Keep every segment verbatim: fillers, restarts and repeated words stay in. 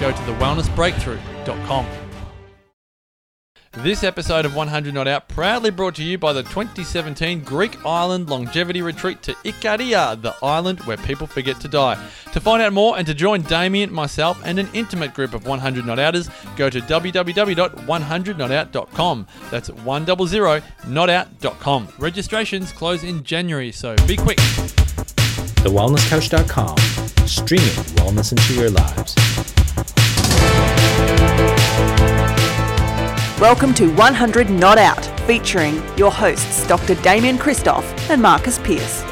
go to the wellness breakthrough dot com. This episode of one hundred Not Out proudly brought to you by the twenty seventeen Greek Island Longevity Retreat to Ikaria, the island where people forget to die. To find out more and to join Damien, myself and an intimate group of one hundred Not Outers, go to w w w dot one hundred not out dot com. That's one hundred not out dot com. Registrations close in January, so be quick. the wellness couch dot com, streaming wellness into your lives. Welcome to one hundred Not Out, featuring your hosts, Doctor Damian Kristoff and Marcus Pearce.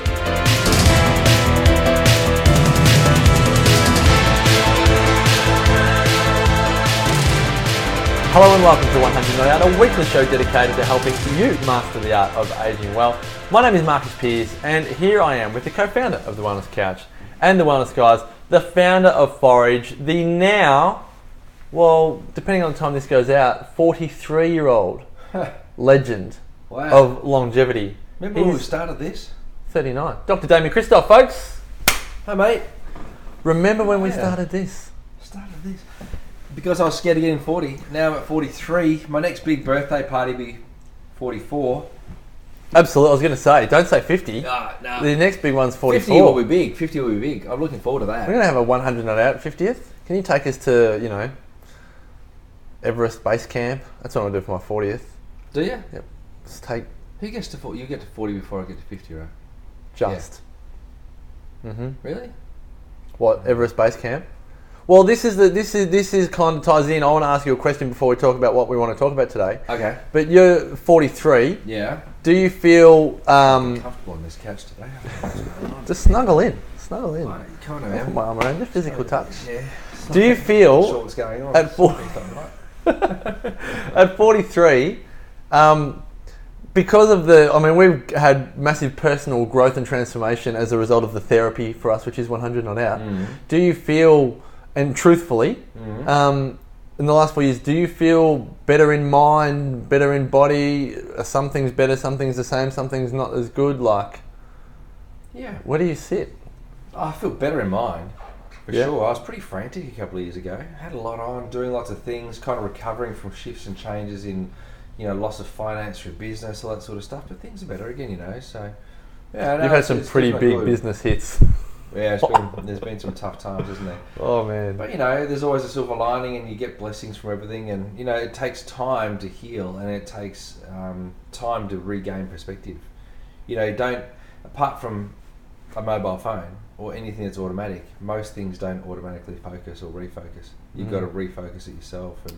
Hello and welcome to one hundred Not Out, a weekly show dedicated to helping you master the art of aging well. My name is Marcus Pearce, and here I am with the co-founder of The Wellness Couch and The Wellness Guys, the founder of Forage, the now... well, depending on the time this goes out, forty-three-year-old legend wow. of longevity. Remember He's when we started this? thirty-nine. Doctor Damian Kristoff, folks. Hi, mate. Remember when yeah. we started this? Started this. Because I was scared of getting forty. Now I'm at forty-three. My next big birthday party will be forty-four. Absolutely. I was going to say, don't say fifty. No, no. The next big one's forty-four. fifty will be big. fifty will be big. I'm looking forward to that. We're going to have a one hundred Not Out fiftieth. Can you take us to, you know... Everest base camp. That's what I'm gonna do for my fortieth. Do you? Yep. Just take. Who gets to forty? You get to forty before I get to fifty, right? Just. Yeah. Mhm. Really? What, Everest base camp? Well, this is the this is this is kind of ties in. I want to ask you a question before we talk about what we want to talk about today. Okay. But you're forty-three. Yeah. Do you feel um, comfortable on this couch today? Just snuggle in. Snuggle in. Like, kind of. Have my arm around you. Physical touch. Yeah. Do you feel? Not sure what's going on. At forty. At forty-three, um, because of the, I mean, we've had massive personal growth and transformation as a result of the therapy for us, which is one hundred Not Out. Mm. Do you feel, and truthfully, mm. um, in the last four years, do you feel better in mind, better in body? Are some things better, some things the same, some things not as good? Like, yeah. Where do you sit? I feel better in mind. For yeah. sure. I was pretty frantic a couple of years ago. I had a lot on, doing lots of things, kind of recovering from shifts and changes in, you know, loss of finance through business, all that sort of stuff. But things are better again, you know, so... yeah. You've no, had some pretty big good. business hits. Yeah, it's been, there's been some tough times, isn't there? Oh, man. But, you know, there's always a silver lining and you get blessings from everything and, you know, it takes time to heal and it takes um, time to regain perspective. You know, don't... apart from a mobile phone... or anything that's automatic, most things don't automatically focus or refocus. You've mm. got to refocus it yourself and,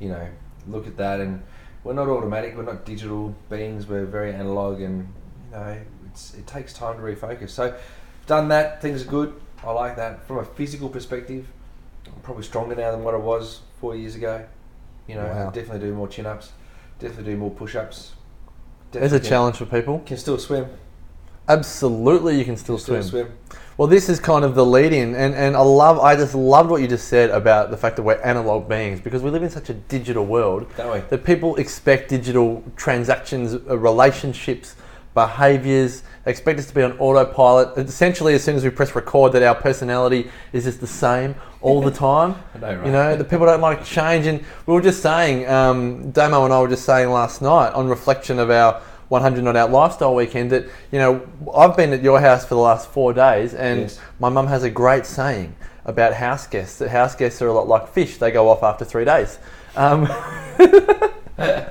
you know, look at that. And we're not automatic, we're not digital beings, we're very analog and, you know, it's, it takes time to refocus. So I've done that, things are good, I like that. From a physical perspective, I'm probably stronger now than what I was four years ago. You know, wow. I definitely do more chin-ups, definitely do more push-ups. There's a challenge for people. Can still swim. Absolutely, you can still, you can still swim. swim. Well, this is kind of the lead-in, and, and I love, I just loved what you just said about the fact that we're analog beings, because we live in such a digital world that people expect digital transactions, uh, relationships, behaviours, they expect us to be on autopilot. Essentially, as soon as we press record, that our personality is just the same all the time. I know, right? You know, the people don't like change, and we were just saying, um, Damo and I were just saying last night on reflection of our one hundred Not Out lifestyle weekend that, you know, I've been at your house for the last four days and yes. my mum has a great saying about house guests, that house guests are a lot like fish, they go off after three days. Um, and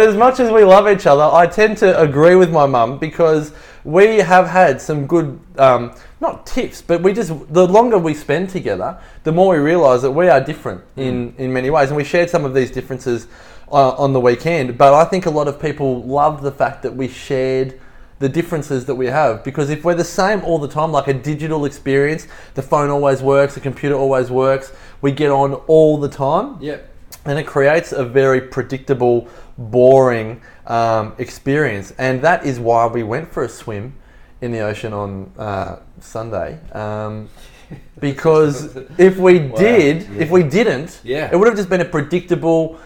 as much as we love each other, I tend to agree with my mum because we have had some good, um, not tips, but we just, the longer we spend together, the more we realise that we are different in, mm. in many ways. And we shared some of these differences Uh, on the weekend, but I think a lot of people love the fact that we shared the differences that we have, because if we're the same all the time, like a digital experience, the phone always works, the computer always works, we get on all the time, yeah, and it creates a very predictable, boring um, experience, and that is why we went for a swim in the ocean on uh, Sunday. Um, because if we did, wow. yeah. if we didn't, yeah. it would have just been a predictable.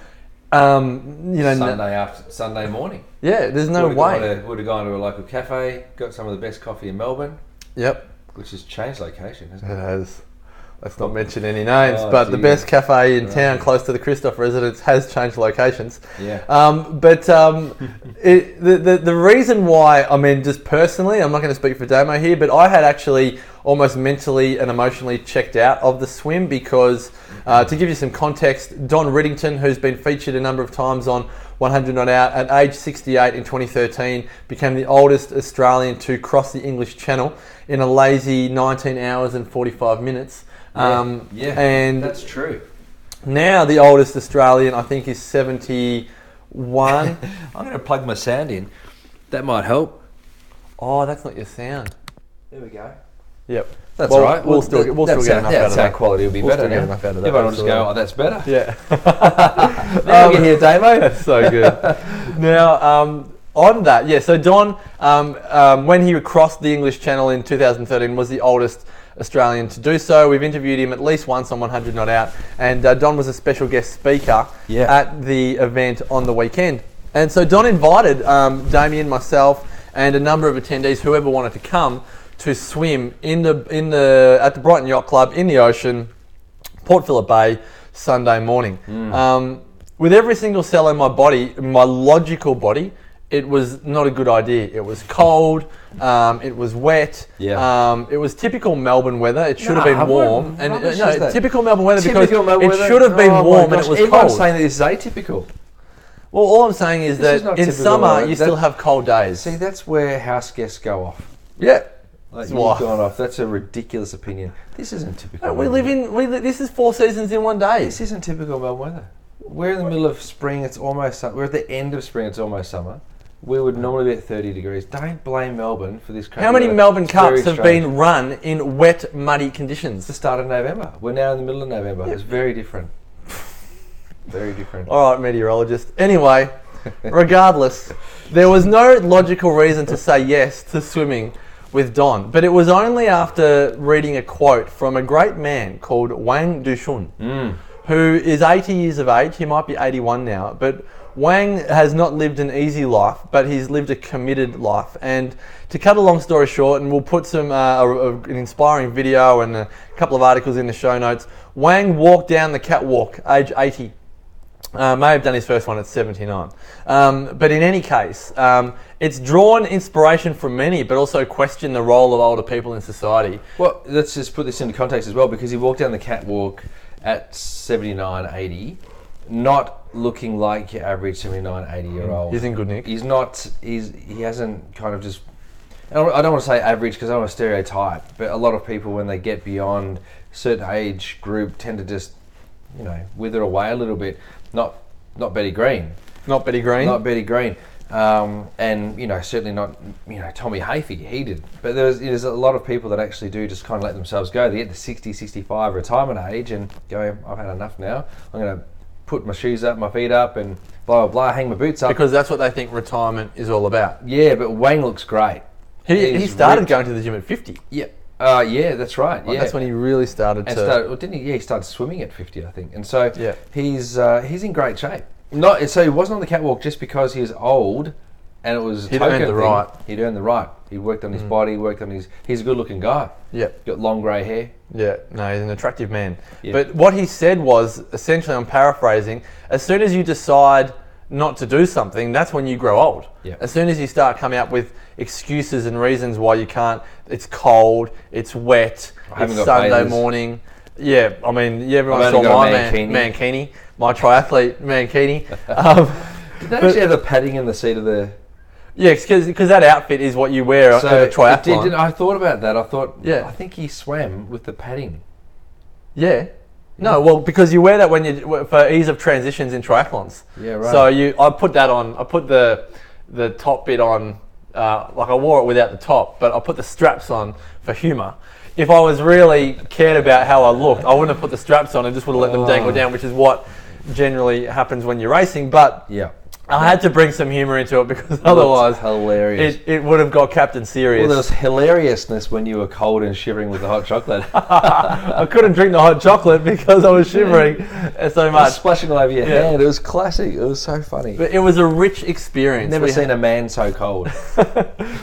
Um, you know, Sunday after Sunday morning. Yeah, there's no would've way. To, would have gone to a local cafe, got some of the best coffee in Melbourne. Yep. Which has changed location, hasn't it? It has. Let's not mention any names, oh, but dear. The best cafe in right. town, close to the Kristoff residence, has changed locations. Yeah. Um, but um, it, the, the the reason why, I mean, just personally, I'm not going to speak for Damo here, but I had actually almost mentally and emotionally checked out of the swim because, uh, to give you some context, Don Riddington, who's been featured a number of times on one hundred Not Out, at age sixty-eight in twenty thirteen, became the oldest Australian to cross the English Channel in a lazy nineteen hours and forty-five minutes. Yeah, um, yeah, and that's true. Now the oldest Australian, I think, is seventy-one. I'm going to plug my sound in. That might help. Oh, that's not your sound. There we go. Yep, that's well, all right. We'll, we'll still get, we'll still get enough out of that. Sound quality will be we'll better now. Enough out of that. Everyone will just go, "Oh, that's better." Yeah. Now um, you're here, Damo. That's so good. Now. Um, On that, yeah, so Don, um, um, when he crossed the English Channel in two thousand thirteen, was the oldest Australian to do so. We've interviewed him at least once on one hundred Not Out, and uh, Don was a special guest speaker yeah. at the event on the weekend. And so Don invited um, Damian, myself, and a number of attendees, whoever wanted to come, to swim in the in the at the Brighton Yacht Club in the ocean, Port Phillip Bay, Sunday morning. Mm. Um, with every single cell in my body, my logical body, it was not a good idea. It was cold, um, it was wet, yeah. um, it was typical Melbourne weather. It should no, have been warm. And it, no, typical Melbourne weather typical because Melbourne it weather. should have been oh warm and it was Everyone's cold. Everyone's saying that this is atypical. Well, all I'm saying is this that is in summer you that, still have cold days. See, that's where house guests go off. Yeah. Like you've gone off. That's a ridiculous opinion. This isn't typical. No, we live in, we, this is four seasons in one day. This isn't typical Melbourne weather. We're in the middle of spring, it's almost, we're at the end of spring, it's almost summer. We would normally be at thirty degrees. Don't blame Melbourne for this crazy. How many weather. Melbourne it's Cups have been run in wet, muddy conditions? It's the start of November. We're now in the middle of November. Yep. It's very different. Very different. All right, meteorologist. Anyway, regardless, there was no logical reason to say yes to swimming with Don. But it was only after reading a quote from a great man called Wang Deshun, mm. who is eighty years of age. He might be eighty-one now, but Wang has not lived an easy life, but he's lived a committed life. And to cut a long story short, and we'll put some uh, a, a, an inspiring video and a couple of articles in the show notes, Wang walked down the catwalk, age eighty. Uh, may have done his first one at seventy-nine. Um, but in any case, um, it's drawn inspiration from many, but also questioned the role of older people in society. Well, let's just put this into context as well, because he walked down the catwalk at seventy-nine, eighty. Not looking like your average seventy-nine, eighty year old. He's in good nick. He's not, he's, he hasn't kind of just, I don't, I don't want to say average because I don't want to stereotype, but a lot of people when they get beyond a certain age group tend to just, you know, wither away a little bit. Not not Betty Green. Not Betty Green? Not Betty Green. Um, and, you know, certainly not, you know, Tommy Hafey, he did. But there's, there's a lot of people that actually do just kind of let themselves go. They get to sixty, sixty-five retirement age and go, I've had enough now. I'm going to put my shoes up, my feet up, and blah, blah, blah, hang my boots up. Because that's what they think retirement is all about. Yeah, but Wang looks great. He, he started ripped. going to the gym at fifty. Yeah. Uh, yeah, that's right. Well, yeah. That's when he really started and to... Started, well, didn't he? Yeah, he started swimming at fifty, I think. And so yeah. he's uh, he's in great shape. Not So he wasn't on the catwalk just because he was old and it was a He'd token earned the thing. right. He'd earned the right. He worked on his mm. body, worked on his... He's a good-looking guy. Yeah. Got long grey hair. Yeah. No, he's an attractive man. Yeah. But what he said was, essentially, I'm paraphrasing, as soon as you decide not to do something, that's when you grow old. Yep. As soon as you start coming up with excuses and reasons why you can't, it's cold, it's wet, I it's Sunday bathers. morning. Yeah, I mean, yeah, everyone saw my mankini. Man, mankini, my triathlete mankini. Um, Did they actually have the padding in the seat of the... Yeah, because that outfit is what you wear so at a triathlon. Did, did, I thought about that. I thought, yeah. I think he swam with the padding. Yeah. No, well, because you wear that when you for ease of transitions in triathlons. Yeah, right. So you, I put that on. I put the the top bit on. Uh, like I wore it without the top, but I put the straps on for humour. If I was really cared about how I looked, I wouldn't have put the straps on. I just would have let them dangle down, which is what generally happens when you're racing. But yeah. I had to bring some humour into it because otherwise hilarious. It, it would have got Captain Serious. Well, there was hilariousness when you were cold and shivering with the hot chocolate. I couldn't drink the hot chocolate because I was shivering yeah. so much. It was splashing all over your yeah. head. It was classic. It was so funny. But it was a rich experience. Never we seen had... a man so cold.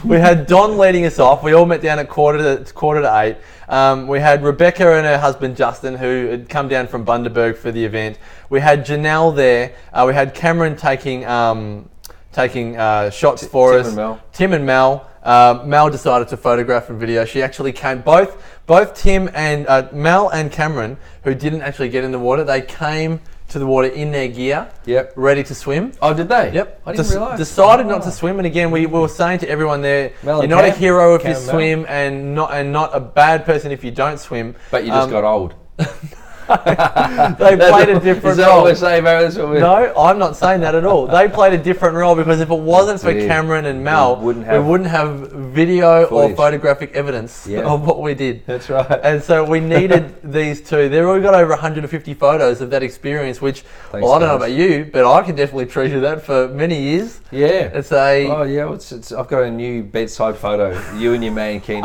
We had Don leading us off. We all met down at quarter to, quarter to eight. Um, we had Rebecca and her husband Justin, who had come down from Bundaberg for the event. We had Janelle there. Uh, we had Cameron taking um, taking uh, shots T- for Tim us. And Mel. Tim and Mel. Uh, Mel decided to photograph and video. She actually came. Both both Tim and uh, Mel and Cameron, who didn't actually get in the water, they came to the water in their gear, yep, ready to swim. Oh, did they? Yep. I didn't Des- realise. Decided oh. not to swim, and again, we, we were saying to everyone there, Mel, you're not Cam, a hero if Cam you swim, Mel. and not and not a bad person if you don't swim. But you just um, got old. They played a different role. Is that what we're saying, Barry? That's what we're... No, I'm not saying that at all. They played a different role because if it wasn't for Cameron and Mel, we wouldn't have, we wouldn't have video footage. or photographic evidence yeah. of what we did. That's right. And so we needed these two. There we got over one hundred fifty photos of that experience, which, Thanks, well, I don't guys. know about you, but I can definitely treasure that for many years. Yeah. It's a... Oh, yeah. Well, it's, it's, I've got a new bedside photo. You and your mankini.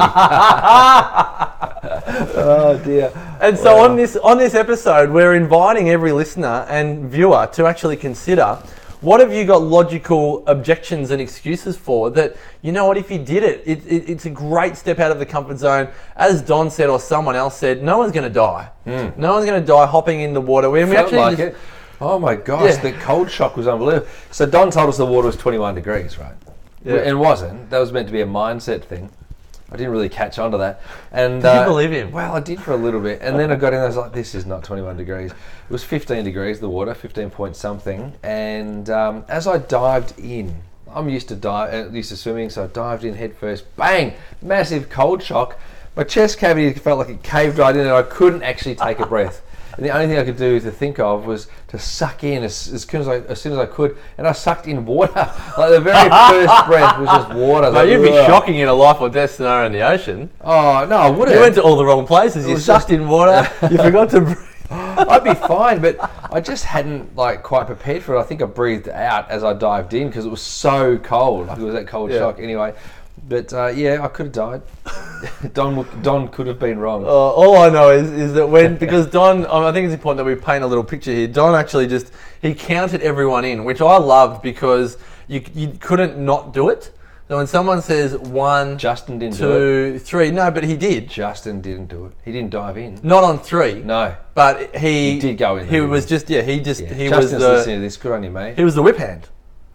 Oh, dear. And so wow. on this on this episode, we're inviting every listener and viewer to actually consider, what have you got logical objections and excuses for that, you know what, if you did it, it, it it's a great step out of the comfort zone. As Don said or someone else said, no one's going to die. Mm. No one's going to die hopping in the water. We, we actually like just, it. Oh my gosh, yeah. the cold shock was unbelievable. So Don told us the water was twenty-one degrees, right? Yeah. It wasn't. That was meant to be a mindset thing. I didn't really catch on to that. And, did you uh, believe him? Well, I did for a little bit. And then I got in and I was like, this is not twenty-one degrees. It was fifteen degrees, the water, fifteen point something. And um, as I dived in, I'm used to dive, used to swimming, so I dived in head first. Bang! Massive cold shock. My chest cavity felt like it caved right in and I couldn't actually take a breath. And the only thing I could do to think of was to suck in as, as, soon as, I, as soon as I could. And I sucked in water. Like the very first breath was just water. No, like, you'd be Ugh. shocking in a life or death scenario in the ocean. Oh, no, I wouldn't. You went to all the wrong places. You sucked just... in water. You forgot to breathe. I'd be fine, but I just hadn't like quite prepared for it. I think I breathed out as I dived in because it was so cold. Like, it was that cold yeah. shock. Anyway. But uh, yeah, I could have died. Don Don could have been wrong. Uh, all I know is is that when, because Don, I think it's important that we paint a little picture here. Don actually just, he counted everyone in, which I loved because you you couldn't not do it. So when someone says one, Justin didn't two, do it. three, no, but he did. Justin didn't do it. He didn't dive in. Not on three. No. But he... He did go in. He was room. just, yeah, he just, yeah. he Justin's was the... Justin's listening to this. Good on you, mate. He was the whip hand.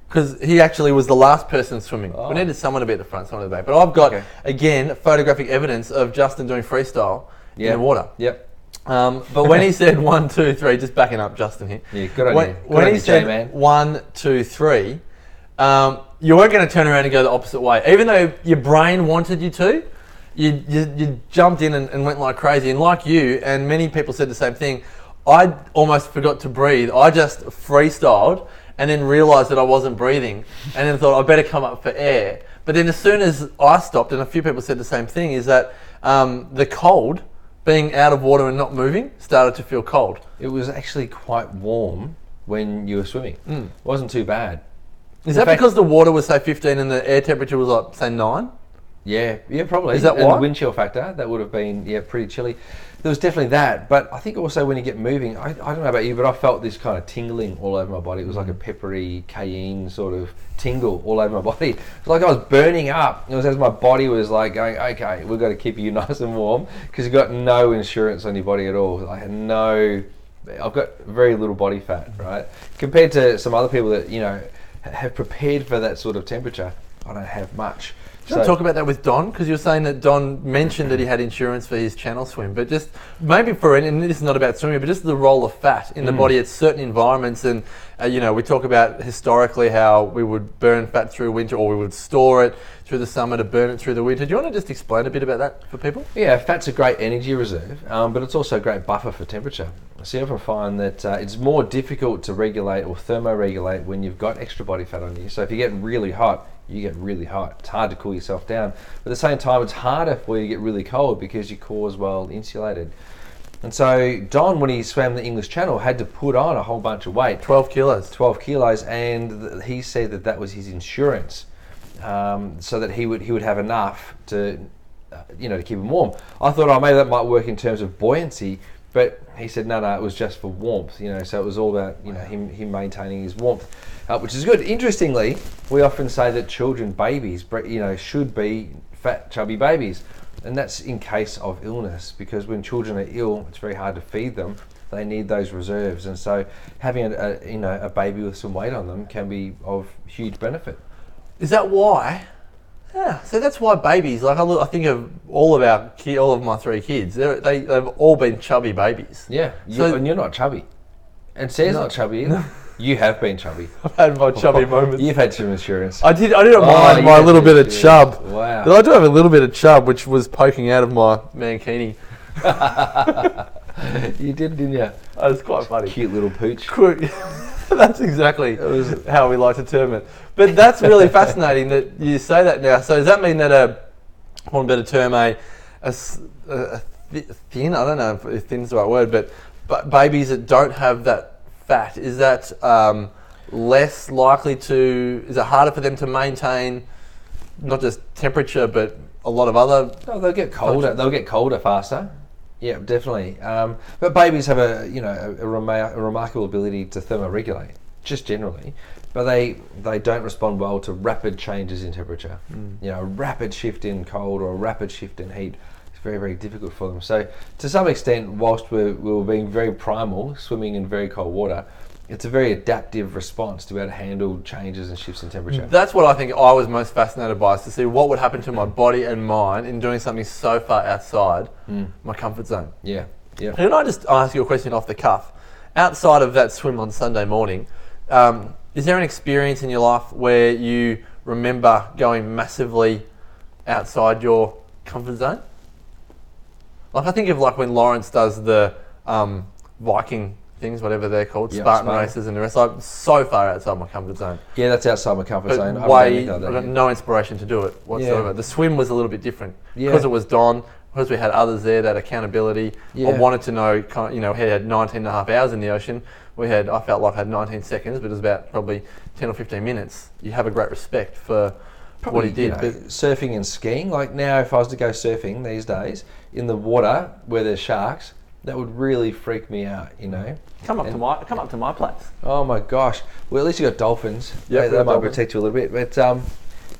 Because he actually was the last person swimming. Oh. We needed someone to be at the front, someone at the back. But I've got, okay. again, photographic evidence of Justin doing freestyle yep. in the water. Yep. Um, but when he said one, two, three, just backing up Justin here. Yeah, good on when, you. Good when on he you, said J-man. one, two, three, um, you weren't going to turn around and go the opposite way. Even though your brain wanted you to, you you, you jumped in and, and went like crazy. And like you, and many people said the same thing, I almost forgot to breathe. I just freestyled. And then realised that I wasn't breathing, and then thought I better come up for air. But then as soon as I stopped, and a few people said the same thing, is that um, the cold, being out of water and not moving, started to feel cold. It was actually quite warm when you were swimming. Mm. It wasn't too bad. Is In that fact, because the water was say fifteen and the air temperature was like say nine? Yeah, yeah, probably. Is that and why? The wind chill factor, that would have been, yeah, pretty chilly. There was definitely that, but I think also when you get moving, I, I don't know about you, but I felt this kind of tingling all over my body. It was like a peppery cayenne sort of tingle all over my body. It's like I was burning up. It was as my body was like going, okay, we've got to keep you nice and warm because you've got no insurance on your body at all. I had no, I've got very little body fat, right? Compared to some other people that, you know, have prepared for that sort of temperature, I don't have much. So, talk about that with Don, because you were saying that Don mentioned that he had insurance for his channel swim, but just maybe for, and this is not about swimming, but just the role of fat in the mm. body at certain environments. And uh, you know, we talk about historically how we would burn fat through winter, or we would store it through the summer to burn it through the winter. Do you want to just explain a bit about that for people? Yeah, fat's a great energy reserve, um, but it's also a great buffer for temperature. So you often find that uh, it's more difficult to regulate or thermoregulate when you've got extra body fat on you. So if you get really hot, you get really hot. It's hard to cool yourself down. But at the same time, it's harder for you to get really cold because your core's well insulated. And so Don, when he swam the English Channel, had to put on a whole bunch of weight. twelve kilos. twelve kilos, and he said that that was his insurance, um, so that he would he would have enough to, uh, you know, to keep him warm. I thought, oh, maybe that might work in terms of buoyancy, but he said, no, no, it was just for warmth, you know, so it was all about, you know, him, him maintaining his warmth, uh, which is good. Interestingly, we often say that children, babies, you know, should be fat, chubby babies, and that's in case of illness, because when children are ill, it's very hard to feed them. They need those reserves, and so having, a, a you know, a baby with some weight on them can be of huge benefit. Is that why? Yeah, so that's why babies, like I, look, I think of all of our, ki- all of my three kids, they, they've all been chubby babies. Yeah, so, and you're not chubby. And Sarah's no, not chubby either. No. You have been chubby. I've had my chubby moments. You've had some insurance. I did, I didn't oh, mind my little bit of chub. Wow. But I do have a little bit of chub, which was poking out of my mankini. You did, didn't you? Oh, it's quite funny. Cute little pooch. That's exactly how we like to term it. But that's really fascinating that you say that now. So does that mean that a, one better term, a, a, a thin, I don't know if thin's the right word, but, but babies that don't have that fat, is that um, less likely to, is it harder for them to maintain not just temperature, but a lot of other... No, they'll get colder. Cultures. They'll get colder faster. Yeah, definitely. Um, but babies have a, you know, a, a, remar- a remarkable ability to thermoregulate, just generally. But they they don't respond well to rapid changes in temperature. Mm. You know, a rapid shift in cold or a rapid shift in heat is very, very difficult for them. So to some extent, whilst we're, we're being very primal, swimming in very cold water, it's a very adaptive response to be able to handle changes and shifts in temperature. That's what I think I was most fascinated by, is to see what would happen to my body and mind in doing something so far outside mm. my comfort zone. Yeah, yeah. Can I just ask you a question off the cuff? Outside of that swim on Sunday morning, um, is there an experience in your life where you remember going massively outside your comfort zone? Like I think of like when Lawrence does the um, Viking things, whatever they're called, yep, Spartan, Spartan races and the rest. I'm so far outside my comfort zone. Yeah, that's outside my comfort but zone. I way, that, yeah. No inspiration to do it whatsoever. Yeah. The swim was a little bit different because yeah. it was Don, because we had others there, that accountability. Yeah. I wanted to know, you know, he had nineteen and a half hours in the ocean. We had, I felt like I had nineteen seconds, but it was about probably ten or fifteen minutes. You have a great respect for probably what he did. You know, but surfing and skiing, like now if I was to go surfing these days, in the water where there's sharks, that would really freak me out, you know. Come up and, to my come up to my place. Oh my gosh! Well, at least you got dolphins. Yeah, they, they might protect you a little bit. But um,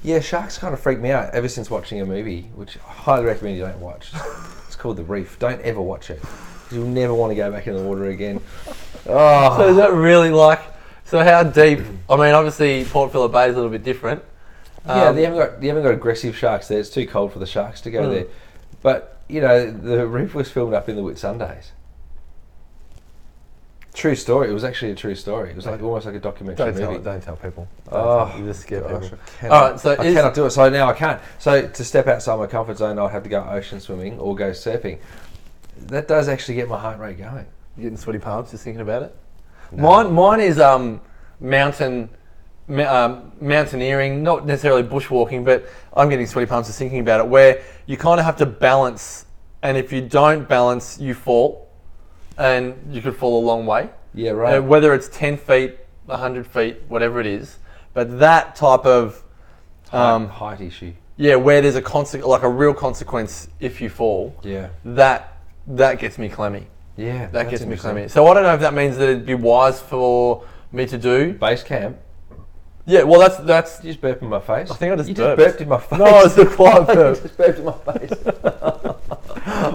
yeah, sharks kind of freak me out ever since watching a movie, which I highly recommend you don't watch. It's called The Reef. Don't ever watch it. You'll never want to go back in the water again. Oh. So is that really like? So how deep? I mean, obviously Port Phillip Bay is a little bit different. Um, yeah, they haven't got they haven't got aggressive sharks there. It's too cold for the sharks to go mm. there. But you know, The Reef was filmed up in the Whitsundays. True story. It was actually a true story. It was like almost like a documentary don't movie. Tell, don't tell people. Don't oh, tell, you just scare gosh, people. I cannot, All right, so I cannot do it. So now I can't. So to step outside my comfort zone, I'll have to go ocean swimming or go surfing. That does actually get my heart rate going. You're getting sweaty palms just thinking about it? No. Mine, mine is um, mountain... Um, mountaineering, not necessarily bushwalking, but I'm getting sweaty palms just thinking about it, where you kind of have to balance, and if you don't balance, you fall, and you could fall a long way. Yeah, right. And whether it's ten feet, one hundred feet, whatever it is, but that type of... Um, height, height issue. yeah, where there's a conse- like a real consequence if you fall. Yeah. That that gets me clammy. Yeah. That gets me clammy. So I don't know if that means that it'd be wise for me to do base camp. Yeah, well, that's that's. You just burped in my face. I think I just you burped. You just burped in my face. No, it's the quiet burp. You just burped in my face.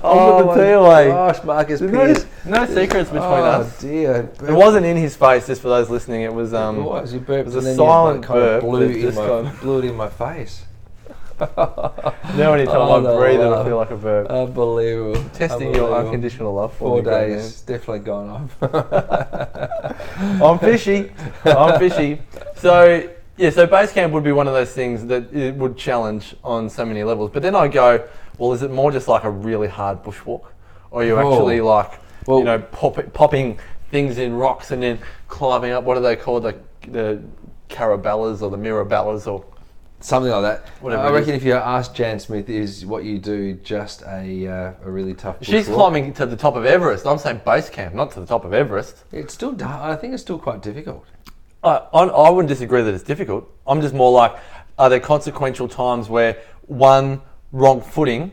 Oh, my away. Gosh, Marcus Pearce. No, no secrets between oh, us. Oh dear. It wasn't in his face. Just for those listening, it was um. It was. He burped. It was a silent burp. Blew in my blew it in my face. Now anytime oh, I no, breathe, wow. I feel like a burp. Unbelievable. Testing Unbelievable. your unconditional love for Four me, days, man. Definitely gone off. I'm fishy. I'm fishy. So yeah, so base camp would be one of those things that it would challenge on so many levels. But then I go, well, is it more just like a really hard bushwalk, or are you oh. actually like well, you know pop, popping things in rocks and then climbing up? What are they called? The the Carabellas or the Miraballas or something like that. Whatever I reckon is. If you ask Jan Smith, is what you do just a uh, a really tough bushwalk? She's climbing to the top of Everest. I'm saying base camp, not to the top of Everest. It's still, I think it's still quite difficult. I, I, I wouldn't disagree that it's difficult. I'm just more like, are there consequential times where one wrong footing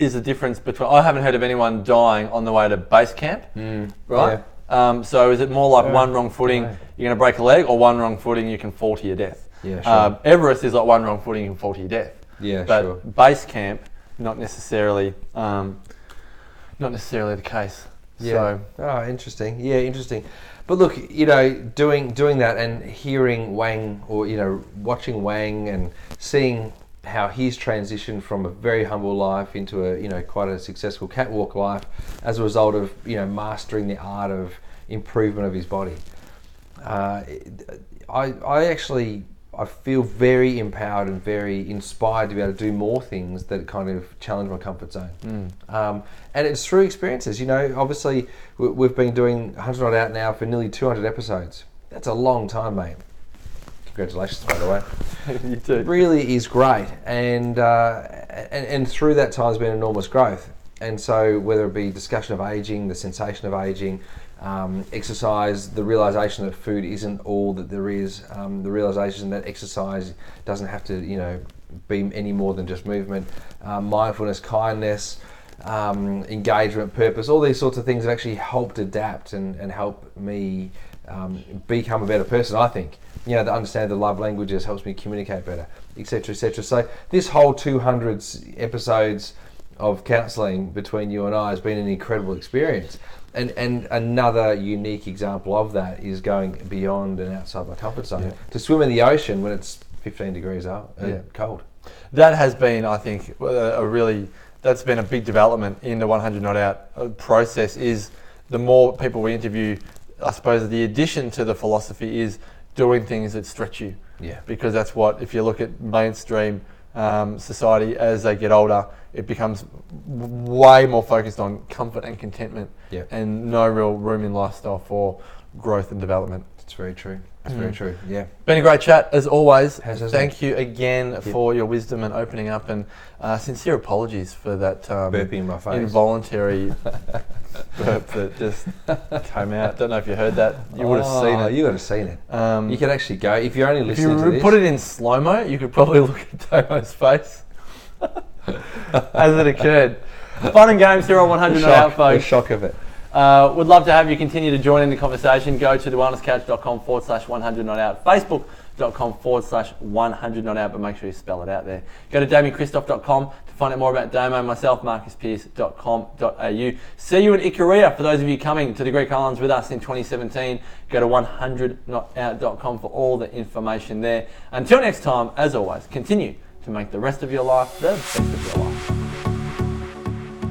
is the difference between... I haven't heard of anyone dying on the way to base camp, mm, right? Yeah. Um, so is it more like yeah. one wrong footing, yeah. you're going to break a leg, or one wrong footing, you can fall to your death? Yeah, sure. um, Everest is like one wrong footing and you can fall to your death. Yeah, but sure. base camp, not necessarily, um, not necessarily the case. Yeah. So. Oh, interesting. Yeah, interesting. But look, you know, doing doing that and hearing Wang, or you know, watching Wang and seeing how he's transitioned from a very humble life into a you know quite a successful catwalk life as a result of you know mastering the art of improvement of his body. Uh, I I actually. I feel very empowered and very inspired to be able to do more things that kind of challenge my comfort zone. Mm. Um, and it's through experiences, you know, obviously we've been doing one hundred Not Out now for nearly two hundred episodes. That's a long time, mate. Congratulations, by the way. You too. It really is great. And, uh, and, and through that time has been enormous growth. And so whether it be discussion of aging, the sensation of aging, Um, exercise, the realization that food isn't all that there is, um, the realization that exercise doesn't have to, you know, be any more than just movement, uh, mindfulness, kindness, um, engagement, purpose, all these sorts of things have actually helped adapt and, and help me um, become a better person, I think. You know, to understand the love languages helps me communicate better, et cetera, et cetera. So this whole two hundred episodes of counselling between you and I has been an incredible experience. And and another unique example of that is going beyond and outside my comfort zone. Yeah. To swim in the ocean when it's fifteen degrees out, uh, yeah. cold. That has been, I think, a really, that's been a big development in the one hundred Not Out process, is the more people we interview, I suppose the addition to the philosophy is doing things that stretch you. Yeah. Because that's what, if you look at mainstream um, society as they get older, it becomes way more focused on comfort and contentment, yep. and no real room in lifestyle for growth and development. It's very true. It's mm. very true. Yeah. Been a great chat as always. Has, Thank it? you again yep. for your wisdom and opening up, and uh, sincere apologies for that um, burping in my face. Involuntary burp that just came out. Don't know if you heard that. You would have oh, seen it. You would have seen it. Um, you could actually go if you're only listening. If you to put this. it in slow mo, you could probably look at Tomo's face. As it occurred. Fun and games here on one hundred Not Out, folks. The shock of it. Uh, would love to have you continue to join in the conversation. Go to thewellnesscouch.com forward slash 100 Not Out. Facebook.com forward slash 100 Not Out, but make sure you spell it out there. Go to Damian Kristoff dot com to find out more about Damo and myself, Marcus Pearce dot com dot a u. See you in Ikaria for those of you coming to the Greek Islands with us in twenty seventeen. Go to one hundred not out dot com for all the information there. Until next time, as always, continue to make the rest of your life the best of your life.